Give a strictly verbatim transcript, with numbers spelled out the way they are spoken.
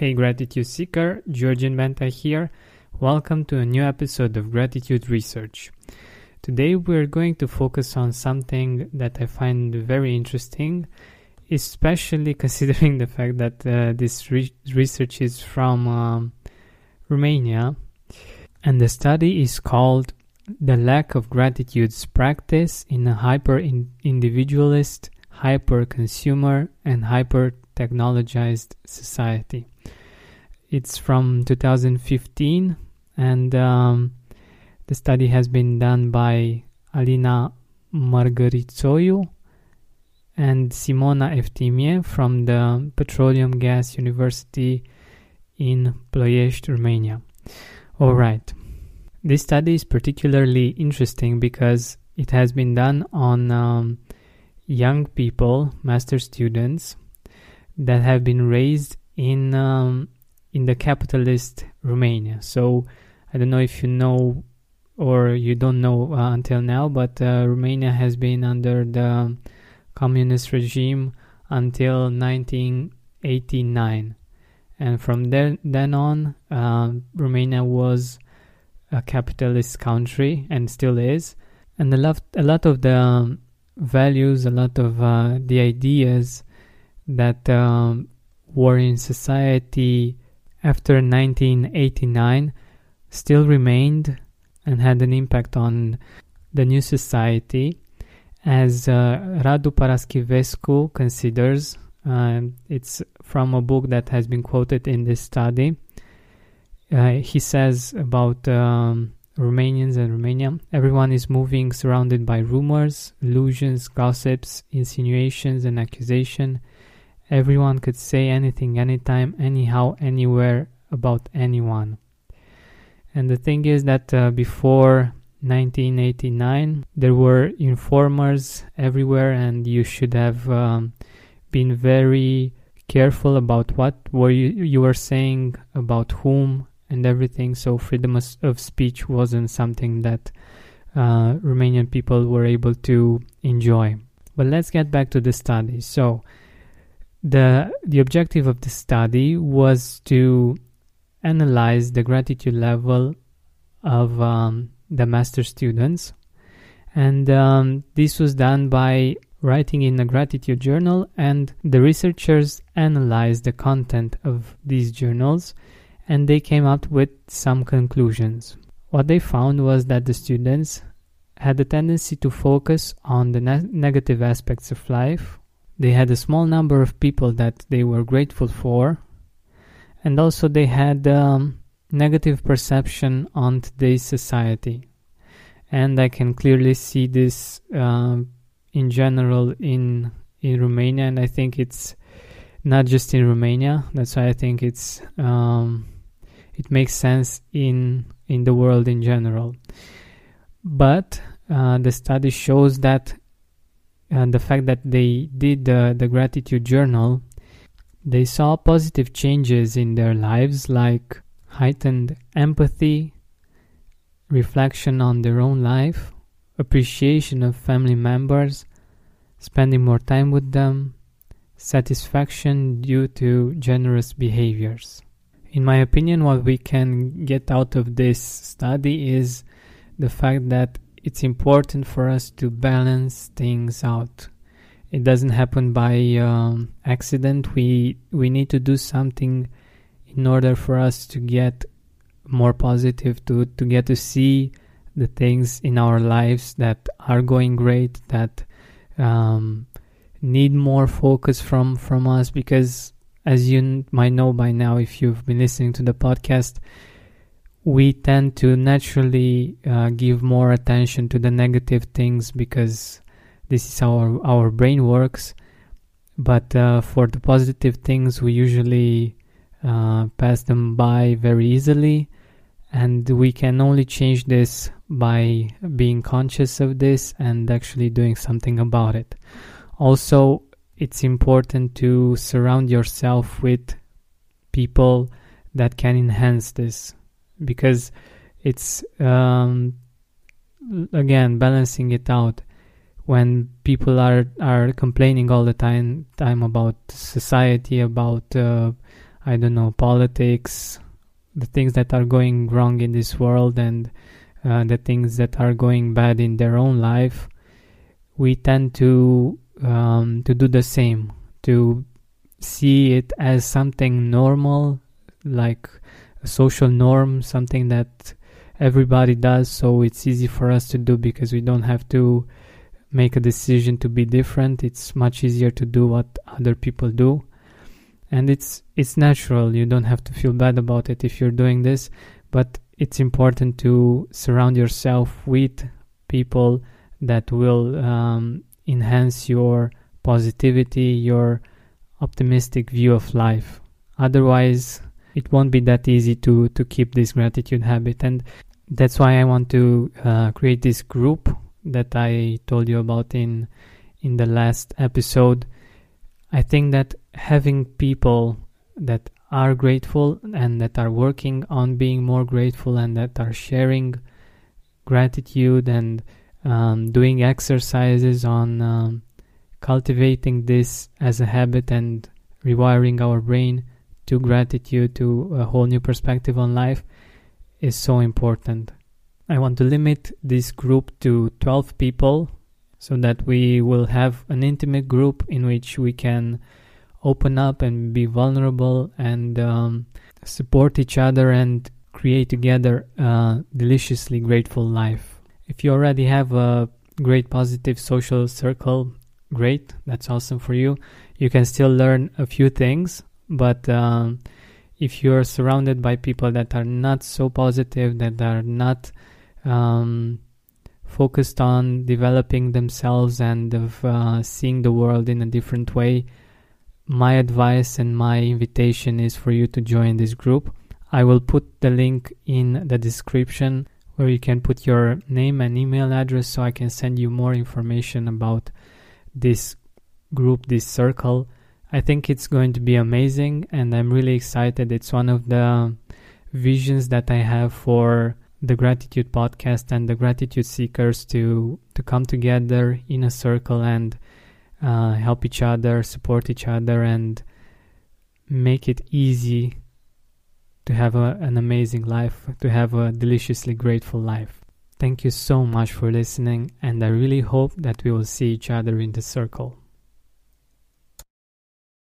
Hey Gratitude Seeker, Georgian Benta here. Welcome to a new episode of Gratitude Research. Today we're going to focus on something that I find very interesting, especially considering the fact that uh, this re- research is from um, Romania, and the study is called The Lack of Gratitude's Practice in a Hyper-Individualist, Hyper-Consumer and Hyper-Technologized Society. It's from two thousand fifteen, and um, the study has been done by Alina Margaritsoiu and Simona Eftimie from the Petroleum Gas University in Ploiești, Romania. All right. This study is particularly interesting because it has been done on um, young people, master students, that have been raised in um, in the capitalist Romania. So I don't know if you know or you don't know uh, until now, but uh, Romania has been under the communist regime until nineteen eighty-nine. And from then, then on, uh, Romania was a capitalist country and still is. And a lot, a lot of the um, values, a lot of uh, the ideas that um, were in society after nineteen eighty-nine still remained and had an impact on the new society, as uh, Radu Paraschivescu considers. Uh, it's from a book that has been quoted in this study. Uh, he says about um, Romanians and Romania, everyone is moving surrounded by rumors, illusions, gossips, insinuations and accusation. Everyone could say anything, anytime, anyhow, anywhere about anyone. And the thing is that uh, before nineteen eighty-nine, there were informers everywhere, and you should have um, been very careful about what were you, you were saying, about whom, and everything. So freedom of speech wasn't something that uh, Romanian people were able to enjoy. But let's get back to the study. So the the objective of the study was to analyze the gratitude level of um, the master students, and um, this was done by writing in a gratitude journal, and the researchers analyzed the content of these journals, and they came up with some conclusions. What they found was that the students had a tendency to focus on the ne- negative aspects of life. They had a small number of people that they were grateful for, and also they had um, negative perception on today's society. And I can clearly see this uh, in general in in Romania, and I think it's not just in Romania. That's why I think it's um, it makes sense in in the world in general. But uh, the study shows that uh, the fact that they did uh, the gratitude journal, they saw positive changes in their lives, like heightened empathy, reflection on their own life, appreciation of family members, spending more time with them, satisfaction due to generous behaviors. In my opinion, what we can get out of this study is the fact that it's important for us to balance things out. It doesn't happen by um, accident. We we need to do something in order for us to get more positive, to, to get to see the things in our lives that are going great, that um, need more focus from, from us, because as you n- might know by now, if you've been listening to the podcast, we tend to naturally uh, give more attention to the negative things, because this is how our, our brain works. But uh, for the positive things, we usually uh, pass them by very easily. And we can only change this by being conscious of this and actually doing something about it. Also, it's important to surround yourself with people that can enhance this, because it's, um, again, balancing it out. When people are, are complaining all the time, time about society, about uh, I don't know, politics, the things that are going wrong in this world, and uh, the things that are going bad in their own life, we tend to um, to do the same, to see it as something normal, like a social norm, something that everybody does, so it's easy for us to do because we don't have to make a decision to be different. It's much easier to do what other people do, and it's it's natural. You don't have to feel bad about it if you're doing this, but it's important to surround yourself with people that will um, enhance your positivity, your optimistic view of life. Otherwise, it won't be that easy to, to keep this gratitude habit. And that's why I want to uh, create this group that I told you about in in the last episode. I think that having people that are grateful and that are working on being more grateful and that are sharing gratitude and um, doing exercises on um, cultivating this as a habit and rewiring our brain to gratitude, to a whole new perspective on life, is so important. I want to limit this group to twelve people so that we will have an intimate group in which we can open up and be vulnerable and um, support each other and create together a deliciously grateful life. If you already have a great positive social circle, great, that's awesome for you. You can still learn a few things. But um, if you're surrounded by people that are not so positive, that are not um, focused on developing themselves and of uh, seeing the world in a different way, my advice and my invitation is for you to join this group. I will put the link in the description where you can put your name and email address so I can send you more information about this group, this circle. I think it's going to be amazing and I'm really excited. It's one of the visions that I have for the Gratitude Podcast and the Gratitude Seekers, to, to come together in a circle and uh, help each other, support each other, and make it easy to have a, an amazing life, to have a deliciously grateful life. Thank you so much for listening, and I really hope that we will see each other in the circle.